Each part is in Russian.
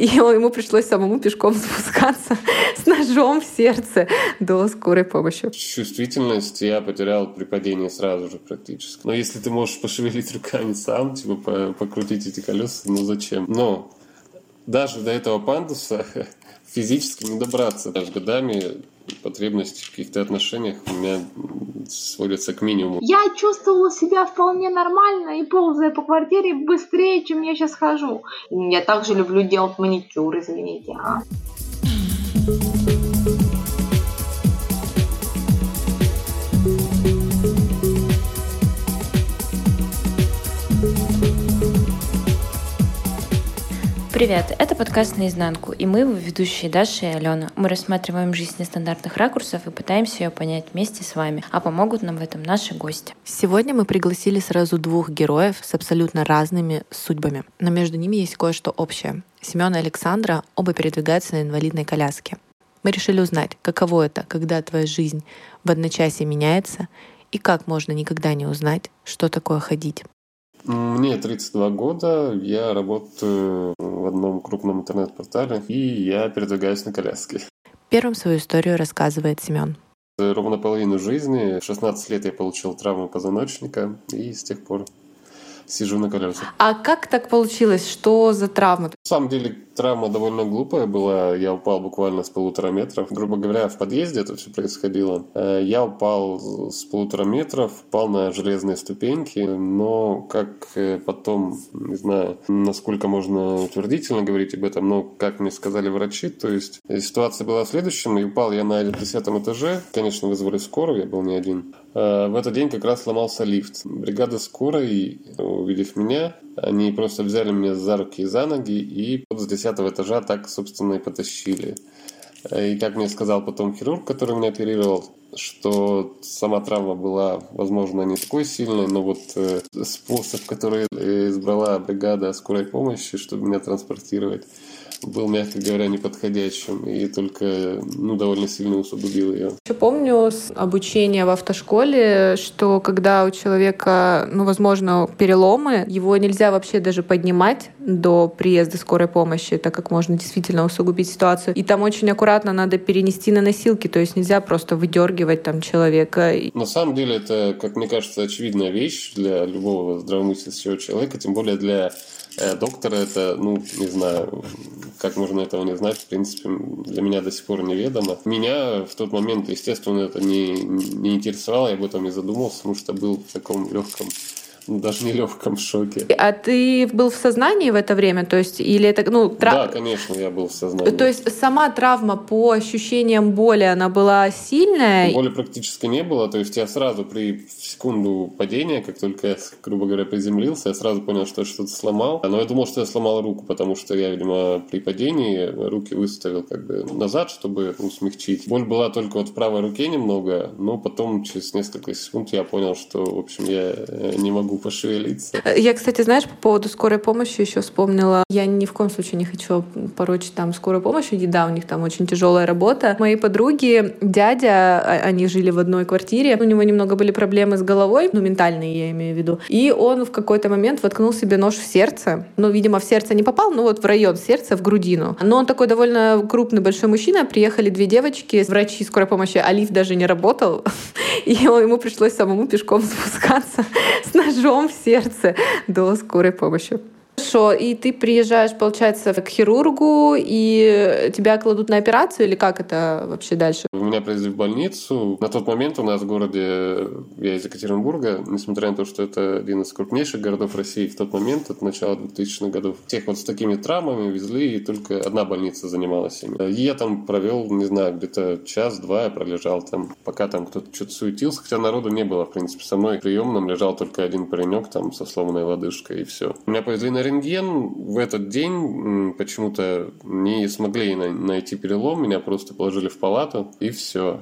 и ему пришлось самому пешком спускаться с ножом в сердце до скорой помощи. Чувствительность я потерял при падении сразу же практически. Но если ты можешь пошевелить руками сам, типа покрутить эти колеса, ну зачем? Но даже до этого пандуса физически не добраться. Даже годами потребность в каких-то отношениях у меня сводится к минимуму. Я чувствовала себя вполне нормально и ползая по квартире быстрее, чем я сейчас хожу. Я также люблю делать маникюр, извините. Привет, это подкаст «Наизнанку», и мы его ведущие Даша и Алена. Мы рассматриваем жизнь с нестандартных ракурсов и пытаемся ее понять вместе с вами, а помогут нам в этом наши гости. Сегодня мы пригласили сразу двух героев с абсолютно разными судьбами, но между ними есть кое-что общее. Семён и Александра оба передвигаются на инвалидной коляске. Мы решили узнать, каково это, когда твоя жизнь в одночасье меняется, и как можно никогда не узнать, что такое ходить. Мне 32 года, я работаю в одном крупном интернет-портале, и я передвигаюсь на коляске. Первым свою историю рассказывает Семён. Ровно половину жизни, в 16 лет я получил травму позвоночника, и с тех пор сижу на коляске. А как так получилось? Что за травма? На самом деле травма довольно глупая была. Я упал буквально с 1,5 метра. Грубо говоря, в подъезде это все происходило. Я упал с 1,5 метра, упал на железные ступеньки. Но как потом, не знаю, насколько можно утвердительно говорить об этом, но как мне сказали врачи, то есть ситуация была следующим. И упал я на 10 этаже. Конечно, вызвали скорую, я был не один. В этот день как раз сломался лифт. Бригада скорой, увидев меня, они просто взяли меня за руки и за ноги и с 10 этажа так, собственно, и потащили. И как мне сказал потом хирург, который меня оперировал, что сама травма была, возможно, не такой сильной, но вот способ, который избрала бригада скорой помощи, чтобы меня транспортировать, был, мягко говоря, неподходящим и только, довольно сильно усугубил ее. Я помню с обучения в автошколе, что когда у человека, возможно, переломы, его нельзя вообще даже поднимать до приезда скорой помощи, так как можно действительно усугубить ситуацию. И там очень аккуратно надо перенести на носилки, то есть нельзя просто выдергивать там человека. На самом деле это, как мне кажется, очевидная вещь для любого здравомыслящего человека, тем более для доктора. Это, не знаю, как можно этого не знать, в принципе, для меня до сих пор неведомо. Меня в тот момент, естественно, это не интересовало, я об этом не задумывался, потому что был в таком легком, даже не легком шоке. А ты был в сознании в это время? То есть, или это, Да, конечно, я был в сознании. То есть сама травма по ощущениям боли, она была сильная? Боли практически не было. То есть я сразу в секунду падения, как только я, грубо говоря, приземлился, я сразу понял, что я что-то сломал. Но я думал, что я сломал руку, потому что я, видимо, при падении руки выставил назад, чтобы смягчить. Боль была только в правой руке немного, но потом через несколько секунд я понял, что, в общем, я не могу пошевелиться. Я, кстати, по поводу скорой помощи еще вспомнила. Я ни в коем случае не хочу порочить скорую помощь. И да, у них там очень тяжелая работа. Мои подруги, дядя, они жили в одной квартире. У него немного были проблемы с головой, ментальные, я имею в виду. И он в какой-то момент воткнул себе нож в сердце. Видимо, в сердце не попал, в район сердца, в грудину. Но он такой довольно крупный, большой мужчина. Приехали две девочки, врачи скорой помощи, а лифт даже не работал. И ему пришлось самому пешком спускаться с ножом в сердце до скорой помощи. Хорошо, и ты приезжаешь, получается, к хирургу, и тебя кладут на операцию, или как это вообще дальше? Меня привезли в больницу. На тот момент у нас в городе, я из Екатеринбурга, несмотря на то, что это один из крупнейших городов России в тот момент, от начала 2000-х годов, всех с такими травмами везли, и только одна больница занималась ими. И я там провел, не знаю, где-то час-два я пролежал там, пока там кто-то что-то суетился, хотя народу не было, в принципе. Со мной в приемном лежал только один паренек со сломанной лодыжкой, и все. Меня повезли на рентген. В этот день почему-то не смогли найти перелом, меня просто положили в палату, и все.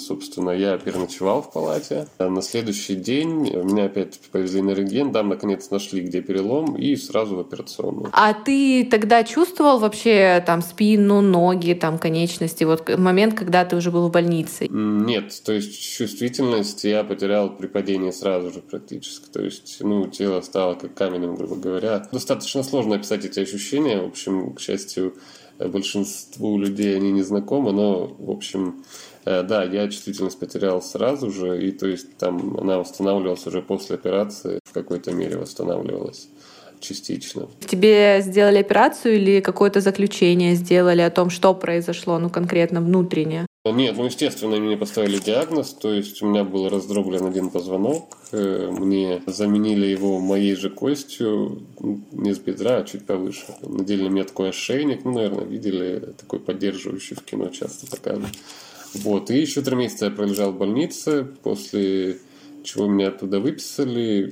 Собственно, я переночевал в палате. А на следующий день меня опять повезли на рентген. Да, наконец нашли, где перелом, и сразу в операционную. А ты тогда чувствовал вообще там спину, ноги, там конечности? Вот момент, когда ты уже был в больнице? Нет, то есть чувствительность я потерял при падении сразу же практически. То есть, тело стало как каменным, грубо говоря. Достаточно сложно описать эти ощущения. В общем, к счастью, большинству людей они не знакомы, но, в общем, да, я чувствительность потерял сразу же, и то есть там она восстанавливалась уже после операции, в какой-то мере восстанавливалась частично. Тебе сделали операцию или какое-то заключение сделали о том, что произошло, конкретно внутренне? Нет, естественно, мне поставили диагноз, то есть у меня был раздроблен один позвонок, мне заменили его моей же костью, не с бедра, а чуть повыше. Надели мне такой ошейник, наверное, видели, такой поддерживающий, в кино часто показывают. И еще 3 месяца я пролежал в больнице, после чего меня оттуда выписали.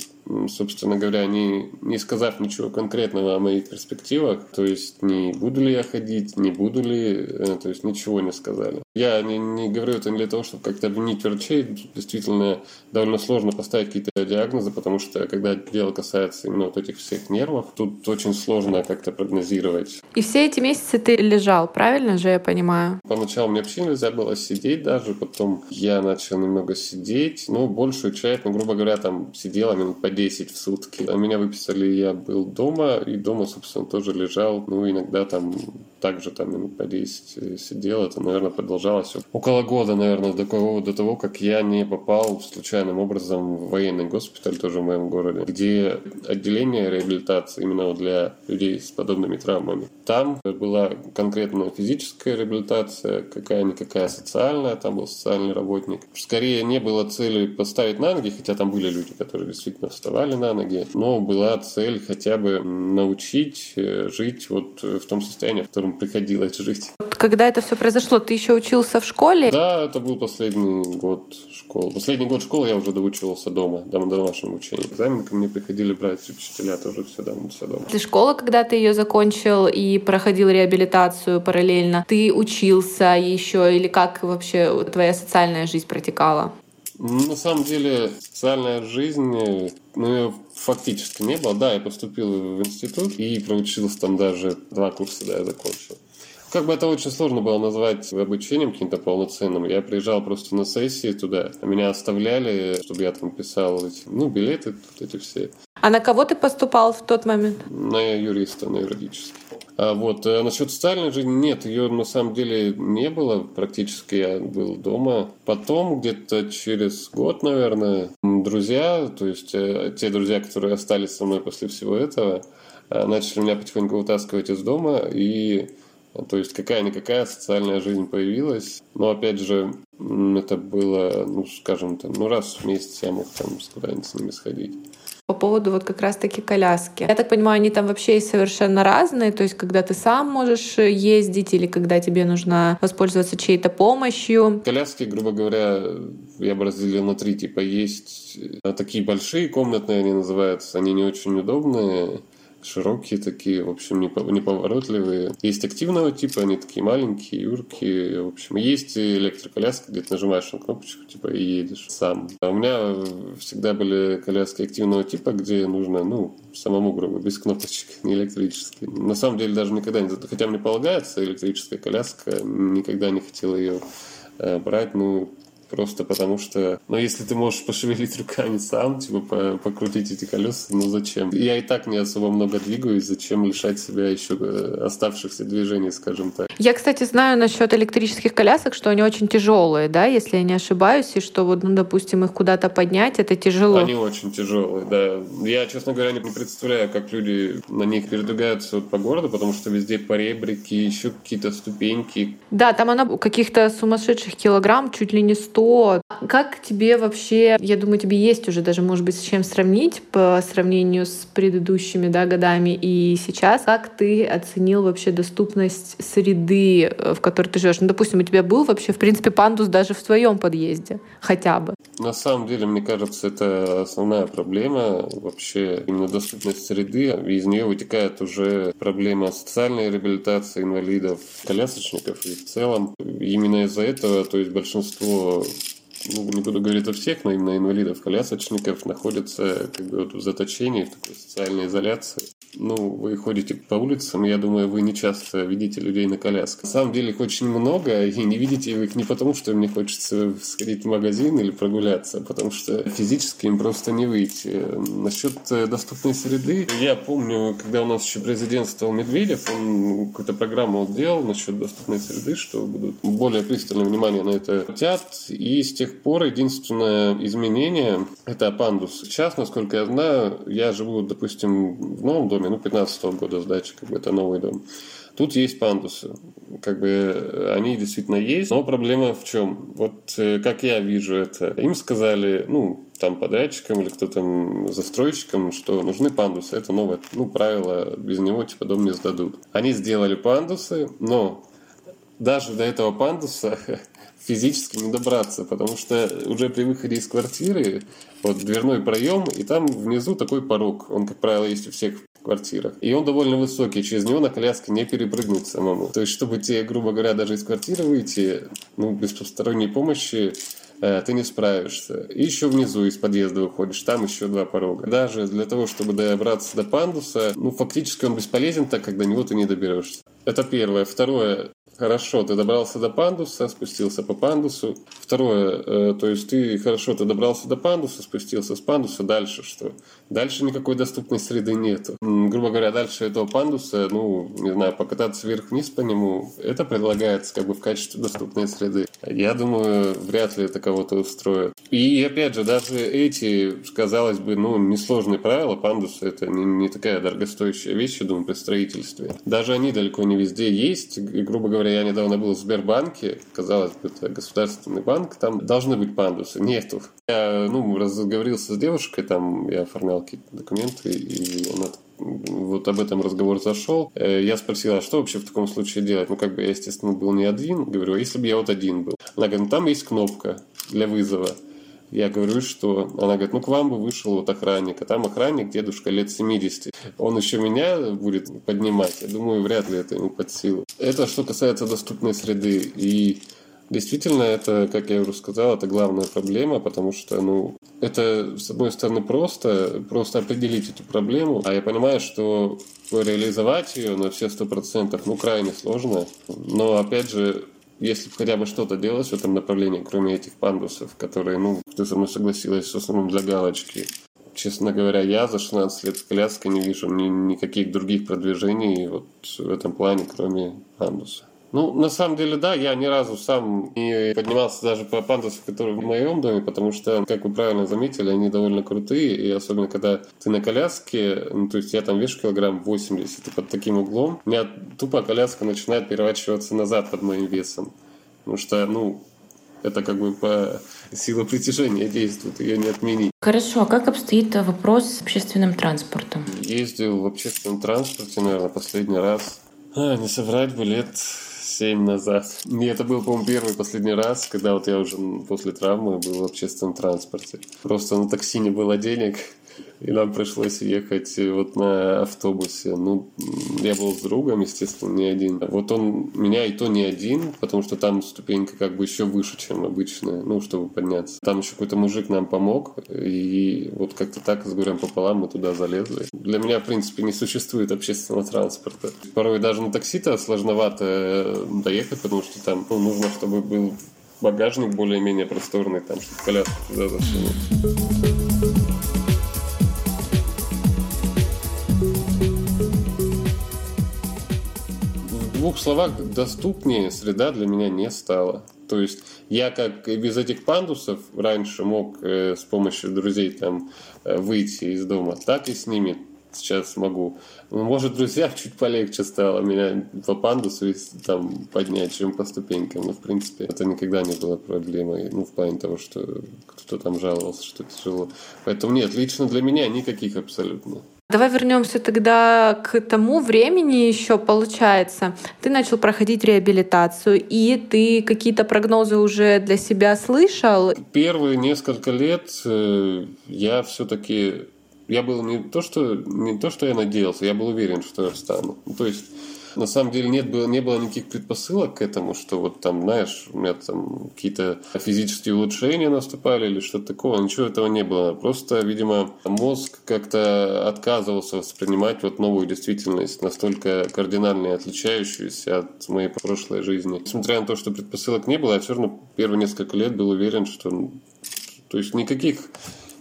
Собственно говоря, не сказав ничего конкретного о моих перспективах, то есть не буду ли я ходить, то есть ничего не сказали. Я не говорю это не для того, чтобы как-то обвинить врачей. Действительно, довольно сложно поставить какие-то диагнозы, потому что, когда дело касается именно этих всех нервов, тут очень сложно как-то прогнозировать. И все эти месяцы ты лежал, правильно же я понимаю? Поначалу мне вообще нельзя было сидеть даже, потом я начал немного сидеть, большую часть, грубо говоря, там сидела минут по 10 в сутки. А меня выписали, я был дома, и дома, собственно, тоже лежал. Иногда там также минут по 10 сидел. Это, наверное, продолжалось около года, наверное, до того, как я не попал случайным образом в военный госпиталь, тоже в моем городе, где отделение реабилитации именно для людей с подобными травмами. Там была конкретная физическая реабилитация, какая-никакая социальная, там был социальный работник. Скорее, не было цели поставить на ноги, хотя там были люди, которые действительно вставали на ноги, но была цель хотя бы научить жить в том состоянии, в котором приходилось жить. Когда это все произошло, ты еще учился в школе? Да, это был последний год школы. Последний год школы я уже доучивался дома, домашним учением. Экзамены ко мне приходили брать учителя, тоже все доучился дома. Ты школа, когда ты ее закончил и проходил реабилитацию параллельно, ты учился еще или как вообще твоя социальная жизнь протекала? На самом деле, социальная жизнь, ее фактически не было. Да, я поступил в институт и проучился там даже 2 курса, я закончил. Это очень сложно было назвать обучением каким-то полноценным. Я приезжал просто на сессии туда, меня оставляли, чтобы я там писал эти, билеты, эти все. А на кого ты поступал в тот момент? На юриста, на юридический. А насчет социальной жизни, нет, ее на самом деле не было, практически я был дома. Потом, где-то через год, наверное, друзья, то есть те друзья, которые остались со мной после всего этого, начали меня потихоньку вытаскивать из дома, и то есть какая-никакая социальная жизнь появилась. Но опять же, это было, раз в месяц я мог куда-нибудь с ними сходить. По поводу как раз-таки коляски. Я так понимаю, они там вообще совершенно разные, то есть когда ты сам можешь ездить или когда тебе нужно воспользоваться чьей-то помощью. Коляски, грубо говоря, я бы разделил на 3 типа. Есть такие большие, комнатные они называются, они не очень удобные, широкие такие, в общем, неповоротливые. Есть активного типа, они такие маленькие, юркие, в общем. Есть электроколяска, где ты нажимаешь на кнопочку, и едешь сам. А у меня всегда были коляски активного типа, где нужно, самому, грубо, без кнопочек, не электрические. На самом деле, даже никогда не... Хотя мне полагается электрическая коляска, никогда не хотел ее брать, просто потому что, если ты можешь пошевелить руками сам, покрутить эти колеса, зачем? Я и так не особо много двигаюсь, зачем лишать себя еще оставшихся движений, скажем так. Я, кстати, знаю насчет электрических колясок, что они очень тяжелые, да, если я не ошибаюсь, и что допустим, их куда-то поднять, это тяжело. Они очень тяжелые, да. Я, честно говоря, не представляю, как люди на них передвигаются по городу, потому что везде поребрики, еще какие-то ступеньки. Да, там она каких-то сумасшедших килограмм, чуть ли не 100. Как тебе вообще, я думаю, тебе есть уже даже, может быть, с чем сравнить по сравнению с предыдущими годами и сейчас. Как ты оценил вообще доступность среды, в которой ты живешь? Допустим, у тебя был вообще, в принципе, пандус даже в твоем подъезде хотя бы. На самом деле, мне кажется, это основная проблема вообще именно доступность среды. Из нее вытекает уже проблема социальной реабилитации инвалидов, колясочников. И в целом именно из-за этого, то есть большинство, не буду говорить о всех, но именно инвалидов, колясочников находятся как бы вот в заточении, в такой социальной изоляции. Вы ходите по улицам, я думаю, вы не часто видите людей на колясках. На самом деле их очень много, и не видите вы их не потому, что мне хочется сходить в магазин или прогуляться, а потому что физически им просто не выйти. Насчет доступной среды, я помню, когда у нас еще президентствовал Медведев, он какую-то программу делал насчет доступной среды, что будут более пристальное внимание на это хотят, и с тех пор единственное изменение – это пандус. Сейчас, насколько я знаю, я живу, допустим, в Новом Доль, 15-го года сдачи, это новый дом. Тут есть пандусы, они действительно есть, но проблема в чем? Вот как я вижу это, им сказали, подрядчикам или кто там застройщикам, что нужны пандусы, это новое правило, без него дом не сдадут. Они сделали пандусы, но даже до этого пандуса физически не добраться, потому что уже при выходе из квартиры дверной проем, и там внизу такой порог, он, как правило, есть у всех квартирах. И он довольно высокий, через него на коляске не перепрыгнуть самому. То есть, чтобы тебе, грубо говоря, даже из квартиры выйти, без посторонней помощи, ты не справишься. И еще внизу из подъезда выходишь, там еще два порога. Даже для того, чтобы добраться до пандуса, фактически он бесполезен, так как до него ты не доберешься. Это первое. Второе. Хорошо, ты добрался до пандуса, спустился по пандусу. Второе, ты добрался до пандуса, спустился с пандуса, дальше что? Дальше никакой доступной среды нет. Грубо говоря, дальше этого пандуса, покататься вверх-вниз по нему, это предлагается в качестве доступной среды. Я думаю, вряд ли это кого-то устроит. И опять же, даже эти, казалось бы, несложные правила, пандусы, это не такая дорогостоящая вещь, я думаю, при строительстве. Даже они далеко не везде есть, и, грубо говоря, я недавно был в Сбербанке, казалось бы, это государственный банк, там должны быть пандусы, нету. Я, разговорился с девушкой, там я оформлял какие-то документы, и она об этом разговор зашел. Я спросил, а что вообще в таком случае делать? Я, естественно, был не один, говорю, а если бы я один был? Она говорит, там есть кнопка для вызова. Я говорю, что... Она говорит, к вам бы вышел охранник. А там охранник, дедушка лет 70. Он еще меня будет поднимать. Я думаю, вряд ли это ему под силу. Это что касается доступной среды. И действительно, это, как я уже сказал, это главная проблема, потому что, это, с одной стороны, просто определить эту проблему. А я понимаю, что реализовать ее на все 100%, крайне сложно. Но, опять же, если бы хотя бы что-то делалось в этом направлении, кроме этих пандусов, которые, ты со мной согласилась, в основном для галочки. Честно говоря, я за 16 лет с коляской не вижу никаких других продвижений в этом плане, кроме пандуса. На самом деле, да, я ни разу сам не поднимался даже по пандусам, которые в моем доме, потому что, как вы правильно заметили, они довольно крутые, и особенно, когда ты на коляске, я там вешу 80 кг, и под таким углом, у меня тупо коляска начинает переворачиваться назад под моим весом, потому что, это по силе притяжения действует, ее не отменить. Хорошо, а как обстоит вопрос с общественным транспортом? Ездил в общественном транспорте, наверное, последний раз. Не соврать бы, лет 7 назад. И это был, по-моему, первый и последний раз, когда я уже после травмы был в общественном транспорте. Просто на такси не было денег, и нам пришлось ехать на автобусе. Я был с другом, естественно, не один. Он меня и то не один, потому что там ступенька еще выше, чем обычная, чтобы подняться. Там еще какой-то мужик нам помог, и с горем пополам мы туда залезли. Для меня, в принципе, не существует общественного транспорта. Порой даже на такси-то сложновато доехать, потому что там нужно, чтобы был багажник более-менее просторный, там, чтобы коляску туда засунуть. В двух словах, доступнее среда для меня не стала. То есть я как и без этих пандусов раньше мог с помощью друзей выйти из дома, так и с ними сейчас могу. Может, друзья чуть полегче стало меня по пандусу поднять, чем по ступенькам. Но, в принципе, это никогда не было проблемой, в плане того, что кто-то жаловался, что тяжело. Поэтому нет, лично для меня никаких абсолютно. Давай вернемся тогда к тому времени еще, получается. Ты начал проходить реабилитацию, и ты какие-то прогнозы уже для себя слышал? Первые несколько лет я все-таки... Я был не то, что я надеялся, я был уверен, что я встану. То есть, на самом деле, не было никаких предпосылок к этому, что вот там, знаешь, у меня там какие-то физические улучшения наступали или что-то такого. Ничего этого не было. Просто, видимо, мозг как-то отказывался воспринимать вот новую действительность, настолько кардинально отличающуюся от моей прошлой жизни. Несмотря на то, что предпосылок не было, я все равно первые несколько лет был уверен, что... То есть, никаких...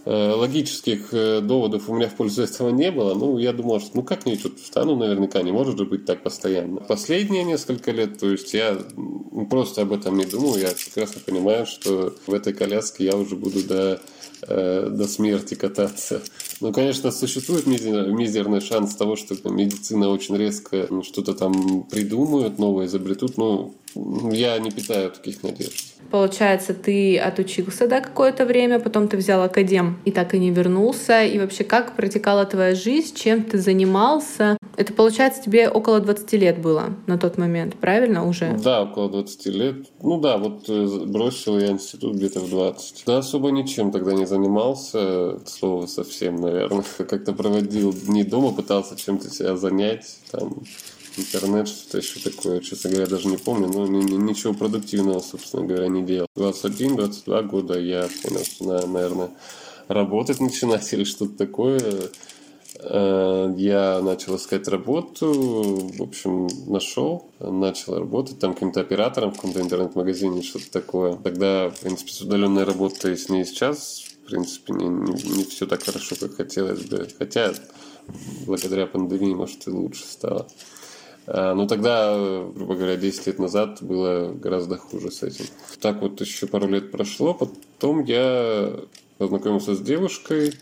логических доводов у меня в пользу этого не было. Ну, я думал, что как-нибудь тут встану, наверняка, не может же быть так постоянно. Последние несколько лет, то есть я просто об этом не думал, я прекрасно понимаю, что в этой коляске я уже буду до смерти кататься. Ну, конечно, существует мизерный шанс того, что медицина очень резко что-то там придумают, новое изобретут, но я не питаю таких надежд. Получается, ты отучился, да, какое-то время, потом ты взял академ и так и не вернулся. И вообще, как протекала твоя жизнь, чем ты занимался? Это, получается, тебе около 20 лет было на тот момент, правильно, уже? Да, около 20 лет. Ну да, вот бросил я институт где-то в 20. Да, особо ничем тогда не занимался, от слова совсем, наверное. Как-то проводил дни дома, пытался чем-то себя занять, там... интернет, что-то еще такое, честно говоря, даже не помню, но ничего продуктивного, собственно говоря, не делал. 21-22 года я понял, что надо, наверное, работать начинать или что-то такое. Я начал искать работу, в общем, нашел, начал работать там каким-то оператором в каком-то интернет-магазине, что-то такое. Тогда, в принципе, с удаленной работой, с ней сейчас, в принципе, не все так хорошо, как хотелось бы, хотя благодаря пандемии, может, и лучше стало. Но тогда, грубо говоря, 10 лет назад было гораздо хуже с этим. Так вот еще пару лет прошло, потом я познакомился с девушкой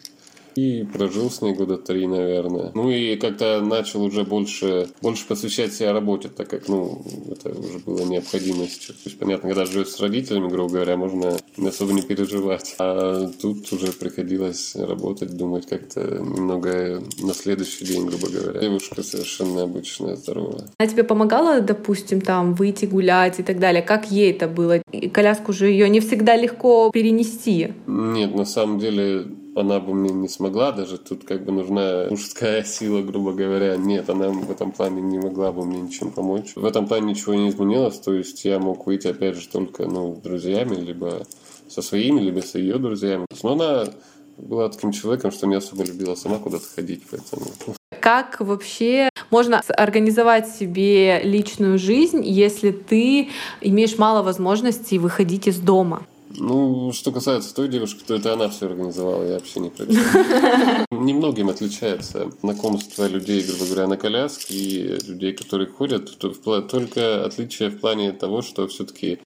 и прожил с ней года 3, наверное. Ну и как-то начал уже больше посвящать себя работе, так как, ну, это уже было необходимостью. То есть, понятно, когда живешь с родителями, грубо говоря, можно особо не переживать. А тут уже приходилось работать, думать как-то немного на следующий день, грубо говоря. Девушка совершенно обычная, здоровая. Она тебе помогала, допустим, там, выйти гулять и так далее? Как ей это было? И коляску же ее не всегда легко перенести. Нет, на самом деле... Она бы мне не смогла, даже тут как бы нужна мужская сила, грубо говоря. Нет, она в этом плане не могла бы мне ничем помочь. В этом плане ничего не изменилось, то есть я мог выйти, опять же, только, ну, с друзьями, либо со своими, либо с ее друзьями. Но она была таким человеком, что не особо любила сама куда-то ходить, поэтому... Как вообще можно организовать себе личную жизнь, если ты имеешь мало возможностей выходить из дома? Ну, что касается той девушки, то это она все организовала, я вообще не против. Немногим отличается знакомство людей, грубо говоря, на коляске и людей, которые ходят. Только отличие в плане того, что все-таки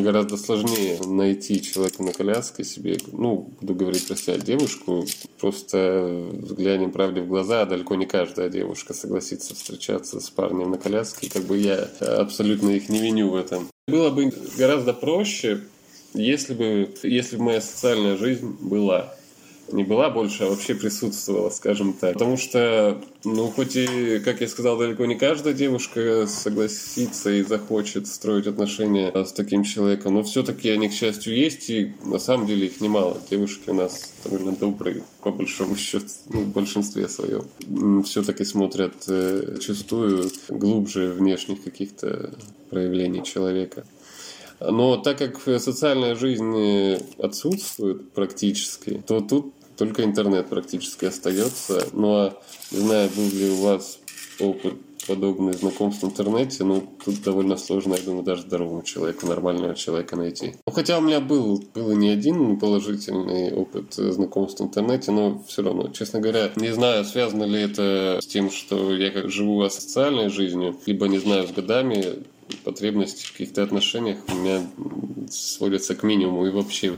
гораздо сложнее найти человека на коляске себе. Ну, буду говорить про себя, девушку. Просто взглянем правде в глаза, далеко не каждая девушка согласится встречаться с парнем на коляске. Как бы я абсолютно их не виню в этом. Было бы гораздо проще... Если бы моя социальная жизнь была. Не была больше, а вообще присутствовала, скажем так. Потому что, ну, хоть и, как я сказал, далеко не каждая девушка согласится и захочет строить отношения с таким человеком, но все-таки они, к счастью, есть, и на самом деле их немало. Девушки у нас довольно добрые, по большому счету, ну, в большинстве своем. Все-таки смотрят зачастую глубже внешних каких-то проявлений человека. Но так как социальная жизнь отсутствует практически, то тут только интернет практически остается. Ну а не знаю, был ли у вас опыт подобный знакомств в интернете, но тут довольно сложно, я думаю, даже здоровому человеку, нормального человека найти. Ну, хотя у меня был и не один положительный опыт знакомств в интернете, но все равно, честно говоря, не знаю, связано ли это с тем, что я как живу асоциальной жизнью, либо, не знаю, с годами... Потребности в каких-то отношениях у меня сводятся к минимуму, и вообще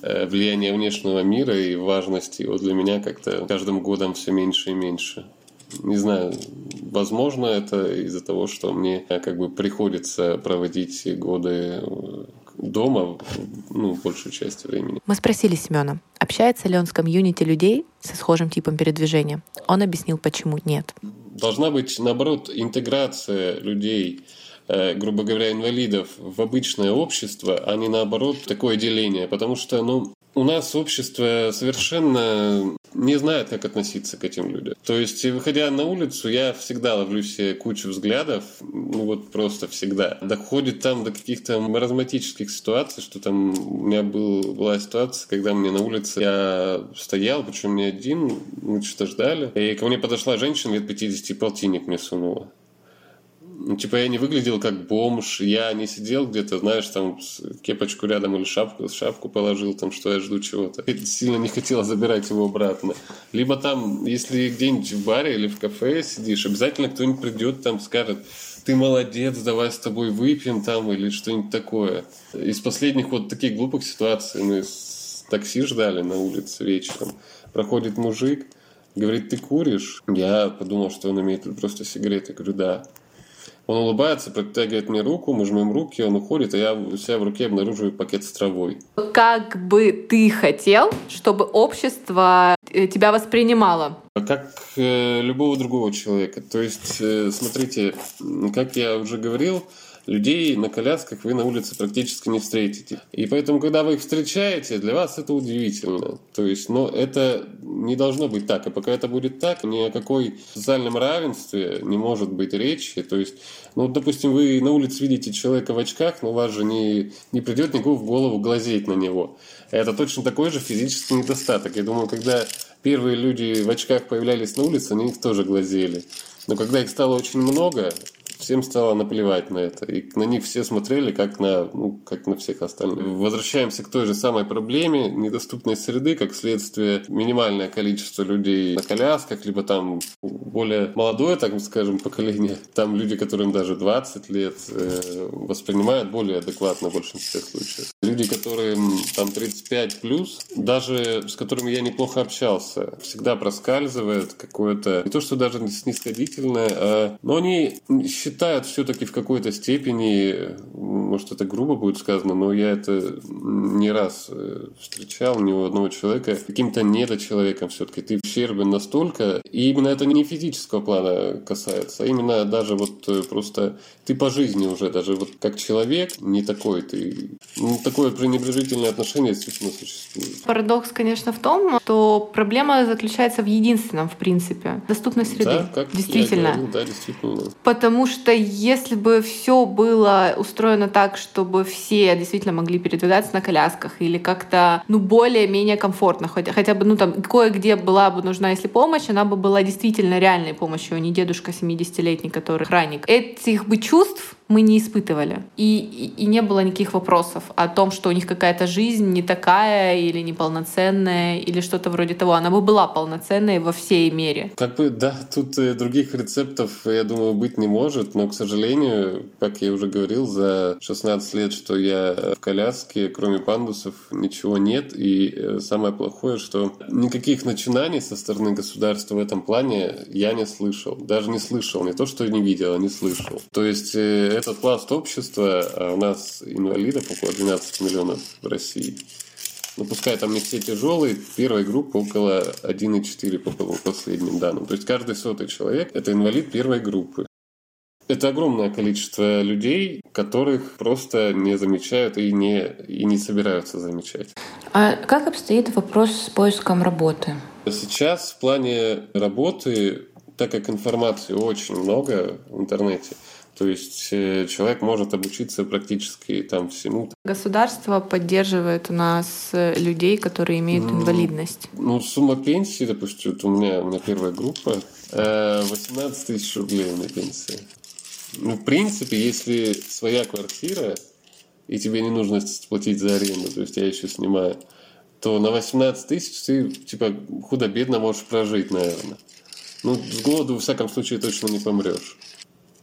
влияние внешнего мира и важность его для меня как-то каждым годом все меньше и меньше. Не знаю, возможно, это из-за того, что мне как бы приходится проводить годы дома, ну, большую часть времени. Мы спросили Семёна, общается ли он с комьюнити людей со схожим типом передвижения. Он объяснил, почему нет. Должна быть, наоборот, интеграция людей, грубо говоря, инвалидов в обычное общество, а не, наоборот, такое деление. Потому что, ну, у нас общество совершенно не знает, как относиться к этим людям. То есть, выходя на улицу, я всегда ловлю себе кучу взглядов, ну вот просто всегда. Доходит там до каких-то маразматических ситуаций, что там у меня была ситуация, когда мне на улице я стоял, причем не один, мы что-то ждали, и ко мне подошла женщина лет 50 и полтинник мне сунула. Типа я не выглядел как бомж, я не сидел где-то, знаешь, там кепочку рядом или шапку положил, там, что я жду чего-то. Я сильно не хотел забирать его обратно. Либо там, если где-нибудь в баре или в кафе сидишь, обязательно кто-нибудь придет, там скажет: ты молодец, давай с тобой выпьем там или что-нибудь такое. Из последних вот таких глупых ситуаций мы такси ждали на улице вечером. Проходит мужик, говорит: ты куришь? Я подумал, что он имеет просто сигареты. Я говорю: да. Он улыбается, протягивает мне руку, мы жмем руки, он уходит, а я у себя в руке обнаруживаю пакет с травой. Как бы ты хотел, чтобы общество тебя воспринимало? Как любого другого человека. То есть, смотрите, как я уже говорил, людей на колясках вы на улице практически не встретите. И поэтому, когда вы их встречаете, для вас это удивительно. То есть, но это не должно быть так. И пока это будет так, ни о какой социальном равенстве не может быть речи. То есть, ну, допустим, вы на улице видите человека в очках, но у вас же не придет никому в голову глазеть на него. Это точно такой же физический недостаток. Я думаю, когда первые люди в очках появлялись на улице, они их тоже глазели. Но когда их стало очень много, всем стало наплевать на это. И на них все смотрели, как на всех остальных. Возвращаемся к той же самой проблеме недоступной среды, как следствие минимальное количество людей на колясках, либо там более молодое, так скажем, поколение. Там люди, которым даже 20 лет, воспринимают более адекватно в большинстве случаев. Люди, которым там 35+, даже с которыми я неплохо общался, всегда проскальзывает какое-то, не то что даже снисходительное, но они считают все-таки в какой-то степени, может, это грубо будет сказано, но я это не раз встречал, ни у одного человека, каким-то недочеловеком все-таки. Ты ущербен настолько, и именно это не физического плана касается, а именно даже вот просто ты по жизни уже, даже вот как человек не такой ты. Ну, такое пренебрежительное отношение действительно существует. Парадокс, конечно, в том, что проблема заключается в единственном, в принципе, доступной среды. Да, как действительно. Я говорил, да, действительно. Потому что если бы все было устроено так, чтобы все действительно могли передвигаться на колясках или как-то, ну, более-менее комфортно, хотя бы, ну, там, кое-где была бы нужна, если помощь, она бы была действительно реальной помощью, а не дедушка 70-летний, который охранник. Этих бы чувств мы не испытывали. И не было никаких вопросов о том, что у них какая-то жизнь не такая или неполноценная, или что-то вроде того. Она бы была полноценной во всей мере. Как бы, да, тут других рецептов, я думаю, быть не может, но, к сожалению, как я уже говорил, за 16 лет, что я в коляске, кроме пандусов, ничего нет. И самое плохое, что никаких начинаний со стороны государства в этом плане я не слышал. Даже не слышал. Не то, что не видел, а не слышал. То есть этот пласт общества, а у нас инвалидов около 12 миллионов в России. Ну, пускай там не все тяжелые, первой группы около 1,4 по последним данным. То есть каждый 100-й человек – это инвалид первой группы. Это огромное количество людей, которых просто не замечают и не собираются замечать. А как обстоит вопрос с поиском работы? Сейчас в плане работы, так как информации очень много в интернете, то есть человек может обучиться практически там всему. Государство поддерживает у нас людей, которые имеют инвалидность. Ну, сумма пенсии, допустим, вот у меня первая группа, 18 тысяч рублей на пенсии. Ну, в принципе, если своя квартира, и тебе не нужно платить за аренду, то есть я еще снимаю, то на 18 тысяч ты типа худо-бедно можешь прожить, наверное. Ну, с голоду, во всяком случае, точно не помрешь.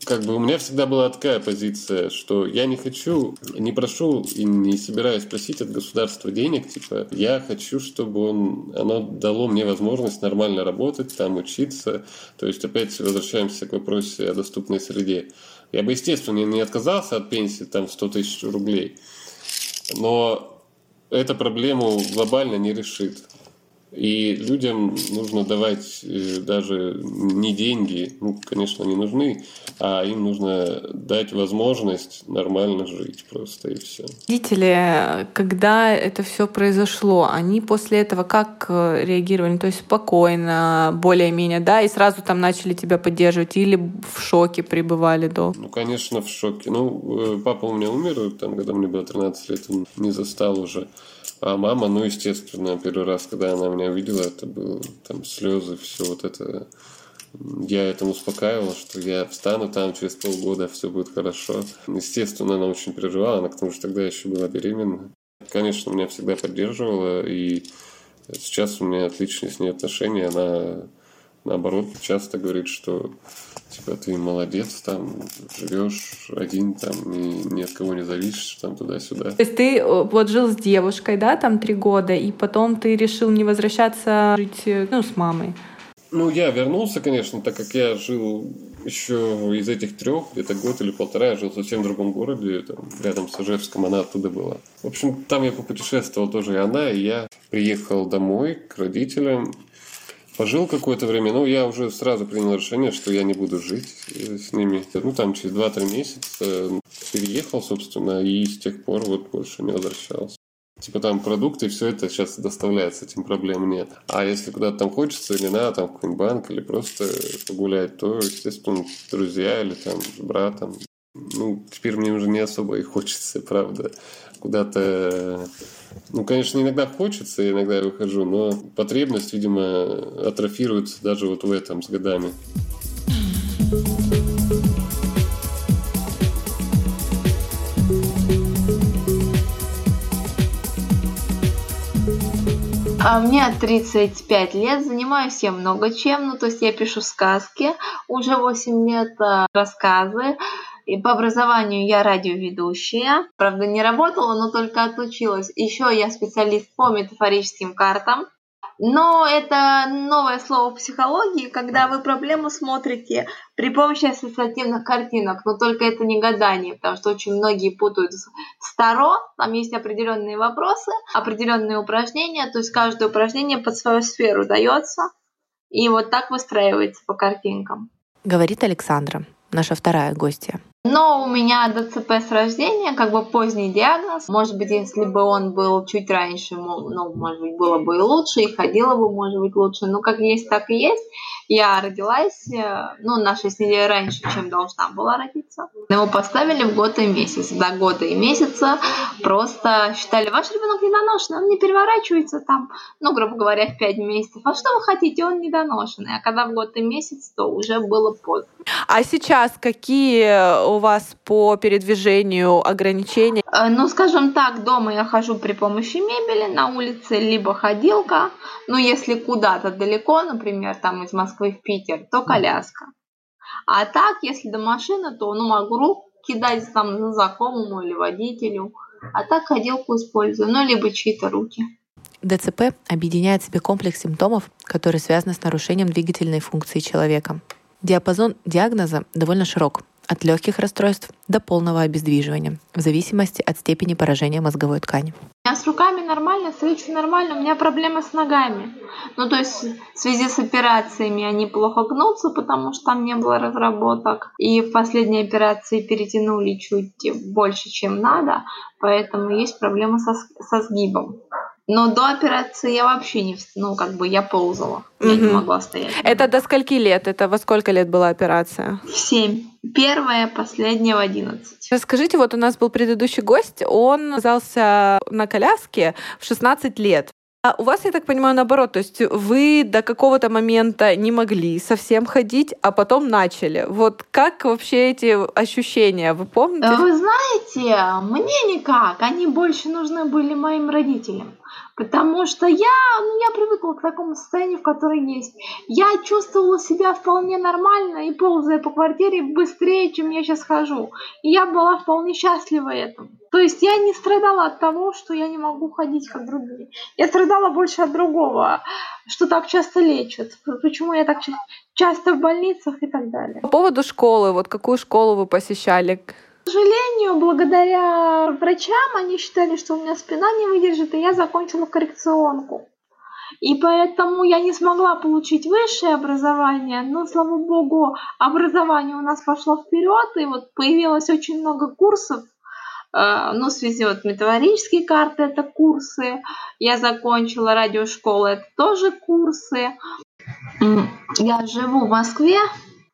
Как бы у меня всегда была такая позиция, что я не хочу, не прошу и не собираюсь просить от государства денег, типа, я хочу, чтобы оно дало мне возможность нормально работать, там учиться, то есть опять возвращаемся к вопросу о доступной среде. Я бы, естественно, не отказался от пенсии, там, 100 тысяч рублей, но эта проблему глобально не решит. И людям нужно давать даже не деньги, ну, конечно, они нужны, а им нужно дать возможность нормально жить просто, и все. Родители, когда это все произошло, они после этого как реагировали? То есть спокойно, более-менее, да, и сразу там начали тебя поддерживать или в шоке пребывали до? Ну, конечно, в шоке. Ну, папа у меня умер, там, когда мне было 13 лет, он не застал уже. А мама, ну, естественно, первый раз, когда она меня увидела, это было там слезы, все вот это. Я этому успокаивал, что я встану там через полгода, все будет хорошо. Естественно, она очень переживала, она к тому же тогда еще была беременна. Конечно, меня всегда поддерживала, и сейчас у меня отличные с ней отношения. Она, наоборот, часто говорит, что типа ты молодец, там живешь один, там и ни от кого не зависишь, там туда-сюда. То есть ты вот жил с девушкой, да, там 3 года, и потом ты решил не возвращаться жить, ну, с мамой? Ну, я вернулся, конечно, так как я жил еще из этих 3, где-то год или 1.5, я жил совсем в другом городе, там, рядом с Ижевском, она оттуда была. В общем, там я попутешествовал тоже, и она, и я. Приехал домой к родителям. Пожил какое-то время, но я уже сразу принял решение, что я не буду жить с ними. Ну, там, через 2-3 месяца переехал, собственно, и с тех пор вот больше не возвращался. Типа там продукты, все это сейчас доставляется, этим проблем нет. А если куда-то там хочется или надо, там, в какой-нибудь банк или просто погулять, то, естественно, друзья или там с братом. Ну, теперь мне уже не особо и хочется, правда, куда-то... Ну, конечно, иногда хочется, иногда я выхожу, но потребность, видимо, атрофируется даже вот в этом с годами. А мне 35 лет, занимаюсь я много чем, ну, то есть я пишу сказки, уже 8 лет рассказы. И по образованию я радиоведущая. Правда, не работала, но только отучилась. Еще я специалист по метафорическим картам. Но это новое слово в психологии, когда вы проблему смотрите при помощи ассоциативных картинок. Но только это не гадание, потому что очень многие путают с таро. Там есть определенные вопросы, определенные упражнения. То есть каждое упражнение под свою сферу дается. И вот так выстраивается по картинкам. Говорит Александра, наша вторая гостья. Но у меня ДЦП с рождения, как бы поздний диагноз. Может быть, если бы он был чуть раньше, ну, может быть, было бы и лучше, и ходила бы, может быть, лучше. Ну, как есть, так и есть. Я родилась, ну, на 6 недель раньше, чем должна была родиться. Его поставили в год и месяц. До года и месяца просто считали, ваш ребенок недоношенный, он не переворачивается там, ну, грубо говоря, в 5 месяцев. А что вы хотите, он недоношенный. А когда в год и месяц, то уже было поздно. А сейчас какие у вас по передвижению ограничения? Ну, скажем так, дома я хожу при помощи мебели, на улице либо ходилка, ну, если куда-то далеко, например, там из Москвы в Питер, то коляска. А так, если до машины, то, ну, могу кидать там знакомому или водителю, а так ходилку использую, ну, либо чьи-то руки. ДЦП объединяет в себе комплекс симптомов, которые связаны с нарушением двигательной функции человека. Диапазон диагноза довольно широк, от легких расстройств до полного обездвиживания, в зависимости от степени поражения мозговой ткани. У меня с руками нормально, с речью нормально, у меня проблемы с ногами. Ну, то есть в связи с операциями они плохо гнутся, потому что там не было разработок. И в последней операции перетянули чуть больше, чем надо, поэтому есть проблемы со сгибом. Но до операции я вообще не... Ну, как бы я ползала. Я не могла стоять. Это до скольки лет? Это во сколько лет была операция? В 7. Первая, последняя в 11. Расскажите, вот у нас был предыдущий гость. Он оказался на коляске в 16 лет. А у вас, я так понимаю, наоборот, то есть вы до какого-то момента не могли совсем ходить, а потом начали. Вот как вообще эти ощущения, вы помните? Вы знаете, мне никак, они больше нужны были моим родителям. Потому что я привыкла к такому состоянию, в котором есть. Я чувствовала себя вполне нормально и ползая по квартире быстрее, чем я сейчас хожу. И я была вполне счастлива этому. То есть я не страдала от того, что я не могу ходить, как другие. Я страдала больше от другого, что так часто лечат. Почему я так часто в больницах и так далее. По поводу школы, вот какую школу вы посещали? К сожалению, благодаря врачам они считали, что у меня спина не выдержит, и я закончила коррекционку. И поэтому я не смогла получить высшее образование, но, слава богу, образование у нас пошло вперед, и вот появилось очень много курсов, ну, в связи вот металлургические карты – это курсы, я закончила радиошколу – это тоже курсы. Я живу в Москве,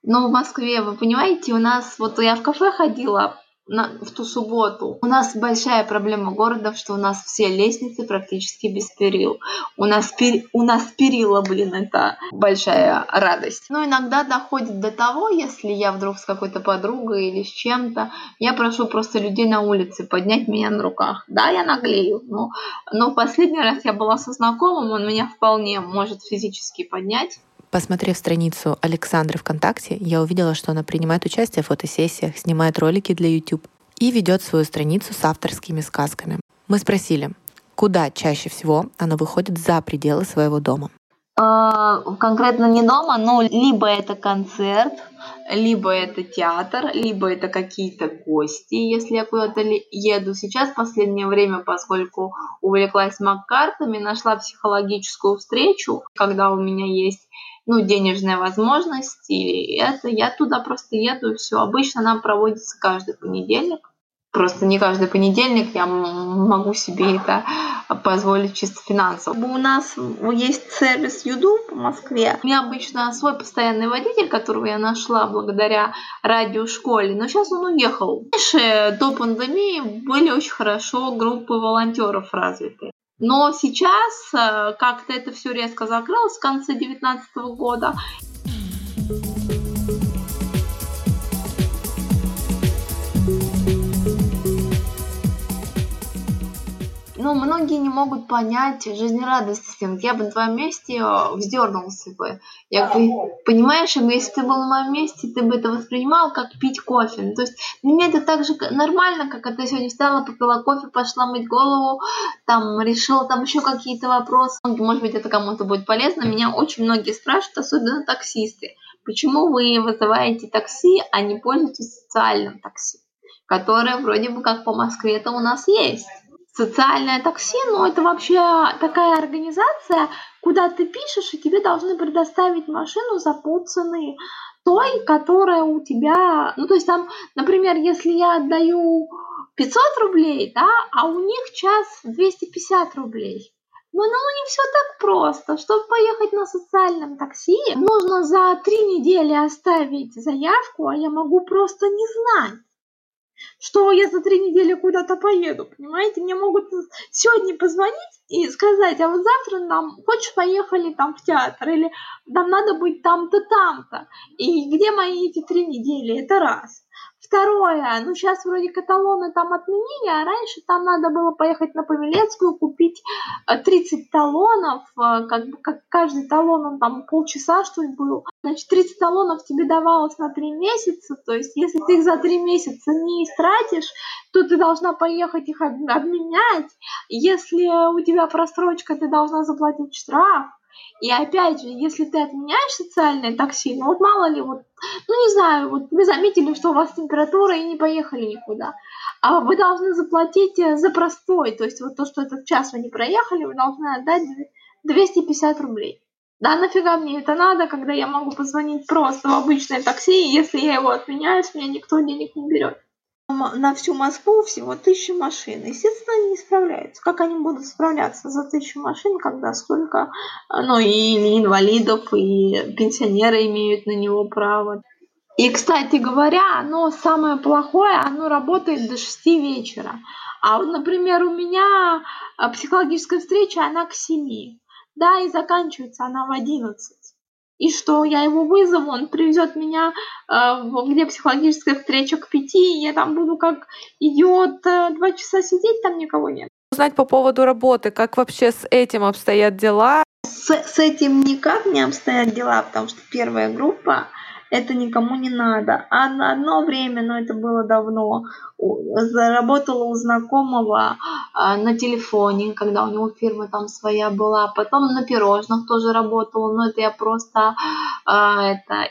но в Москве, вы понимаете, у нас, вот я в кафе ходила в ту субботу. У нас большая проблема города, что у нас все лестницы практически без перил. У нас перила, блин, это большая радость. Но иногда доходит до того, если я вдруг с какой-то подругой или с чем-то, я прошу просто людей на улице поднять меня на руках. Да, я наглею, но в последний раз я была со знакомым, он меня вполне может физически поднять. Посмотрев страницу Александры ВКонтакте, я увидела, что она принимает участие в фотосессиях, снимает ролики для YouTube и ведет свою страницу с авторскими сказками. Мы спросили, куда чаще всего она выходит за пределы своего дома? Конкретно не дома, но либо это концерт, либо это театр, либо это какие-то гости, если я куда-то еду. Сейчас в последнее время, поскольку увлеклась мак-картами, нашла психологическую встречу, когда у меня есть денежная возможность, и это я туда просто еду, и все. Обычно она проводится каждый понедельник. Просто не каждый понедельник я могу себе это позволить чисто финансово. У нас есть сервис Юду в Москве. У меня обычно свой постоянный водитель, которого я нашла благодаря радиошколе, но сейчас он уехал. Раньше, до пандемии, были очень хорошо группы волонтеров развиты. Но сейчас как-то это все резко закрылось в конце 2019 года. Но многие не могут понять жизнерадостности. Я бы на твоем месте вздернулся бы. Понимаешь, если бы ты был на моем месте, ты бы это воспринимал как пить кофе. То есть для меня это так же нормально, как когда я сегодня встала, попила кофе, пошла мыть голову, решила еще какие-то вопросы. Может быть, это кому-то будет полезно. Меня очень многие спрашивают, особенно таксисты. Почему вы вызываете такси, а не пользуетесь социальным такси, которое вроде бы как по Москве это у нас есть. Социальное такси, это вообще такая организация, куда ты пишешь, и тебе должны предоставить машину за полцены той, которая у тебя... то есть например, если я отдаю 500 рублей, да, а у них час 250 рублей. Не все так просто. Чтобы поехать на социальном такси, нужно за 3 недели оставить заявку, а я могу просто не знать, что я за 3 недели куда-то поеду, понимаете? Мне могут сегодня позвонить и сказать, а вот завтра хочешь, поехали в театр, или надо быть там-то, там-то. И где мои эти 3 недели? Это раз. Второе, сейчас вроде каталоны отменили, а раньше надо было поехать на Павелецкую, купить 30 талонов, как каждый талон, полчаса, что ли, был. Значит, 30 талонов тебе давалось на 3 месяца, то есть если ты их за 3 месяца не истратишь, то ты должна поехать их обменять. Если у тебя просрочка, ты должна заплатить штраф. И опять же, если ты отменяешь социальное такси, мало ли, вы заметили, что у вас температура и не поехали никуда. А вы должны заплатить за простой, то есть то, что этот час вы не проехали, вы должны отдать 250 рублей. Да нафига мне это надо, когда я могу позвонить просто в обычное такси, и если я его отменяю, с меня никто денег не берет. На всю Москву всего 1000 машин. Естественно, они не справляются. Как они будут справляться за 1000 машин, когда столько, и инвалидов, и пенсионеры имеют на него право. И, кстати говоря, самое плохое, оно работает до 6 вечера. А например, у меня психологическая встреча, она к 7. Да, и заканчивается она в 11. И что, я его вызову, он привезет меня, где психологическая встреча, к 5, я буду как идиот 2 часа сидеть, никого нет. Узнать по поводу работы, как вообще с этим обстоят дела? С этим никак не обстоят дела, потому что первая группа это никому не надо. А на одно время, но это было давно, заработала у знакомого на телефоне, когда у него фирма там своя была, потом на пирожных тоже работала, но это я просто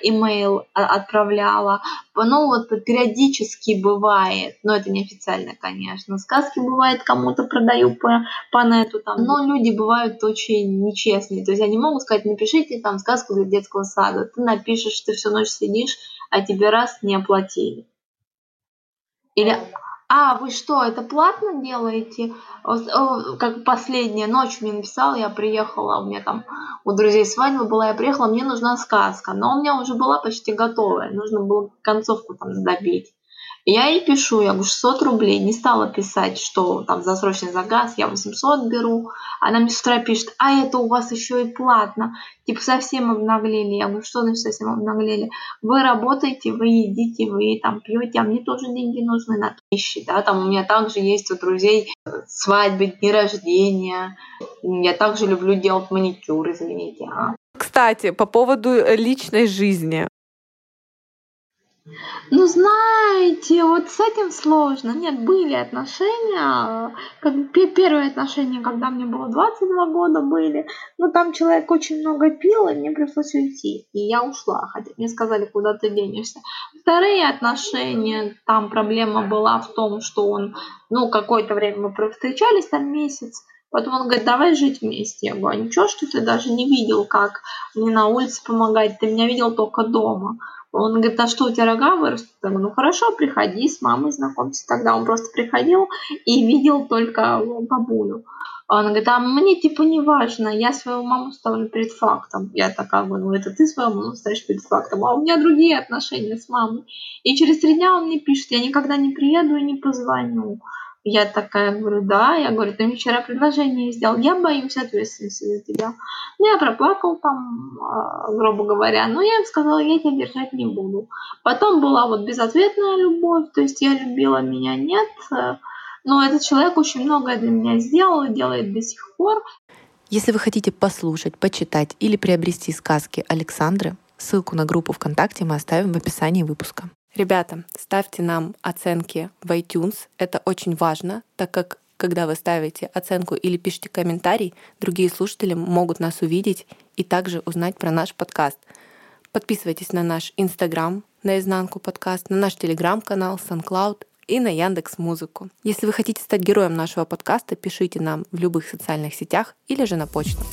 имейл отправляла. Ну вот периодически бывает, но это неофициально, конечно. Сказки бывает, кому-то продаю по нету там, но люди бывают очень нечестные. То есть они могут сказать, напишите там сказку для детского сада. Ты напишешь, ты всю ночь сидишь, а тебе раз не оплатили. Или, вы что, это платно делаете? Как последняя ночь мне написала, я приехала, у меня там у друзей свадьба была, я приехала, мне нужна сказка. Но у меня уже была почти готовая, нужно было концовку там добить. Я ей пишу, я говорю, 600 рублей, не стала писать, что там за срочный заказ, я 800 беру. Она мне с утра пишет, это у вас еще и платно. Типа совсем обнаглели. Я говорю, что значит совсем обнаглели? Вы работаете, вы едите, вы там пьете, а мне тоже деньги нужны на пищу. Да? Там у меня также есть у друзей свадьбы, дни рождения. Я также люблю делать маникюр, извините. Кстати, по поводу личной жизни. Ну, знаете, вот с этим сложно. Нет, были отношения. Первые отношения, когда мне было 22 года, были. Но там человек очень много пил, и мне пришлось уйти. И я ушла, хотя мне сказали, куда ты денешься. Вторые отношения, там проблема была в том, что он, какое-то время мы провстречались, там месяц. Потом он говорит, давай жить вместе. Я говорю, ничего, что ты даже не видел, как мне на улице помогать. Ты меня видел только дома. Он говорит, а что, у тебя рога вырастут? Я говорю, хорошо, приходи с мамой, знакомься. Тогда он просто приходил и видел только бабулю. Он говорит, а мне не важно, я свою маму ставлю перед фактом. Я такая говорю, это ты свою маму ставишь перед фактом. А у меня другие отношения с мамой. И через 3 дня он мне пишет, я никогда не приеду и не позвоню. Я такая говорю, да. Я говорю, ты мне вчера предложение сделал. Я боюсь ответственности за тебя. Я проплакал там, грубо говоря. Но я им сказала, я тебя держать не буду. Потом была вот безответная любовь. То есть я любила, меня нет. Но этот человек очень многое для меня сделал и делает до сих пор. Если вы хотите послушать, почитать или приобрести сказки Александры, ссылку на группу ВКонтакте мы оставим в описании выпуска. Ребята, ставьте нам оценки в iTunes. Это очень важно, так как, когда вы ставите оценку или пишете комментарий, другие слушатели могут нас увидеть и также узнать про наш подкаст. Подписывайтесь на наш Instagram, Наизнанку подкаст, на наш Telegram-канал, SoundCloud и на Яндекс.Музыку. Если вы хотите стать героем нашего подкаста, пишите нам в любых социальных сетях или же на почту.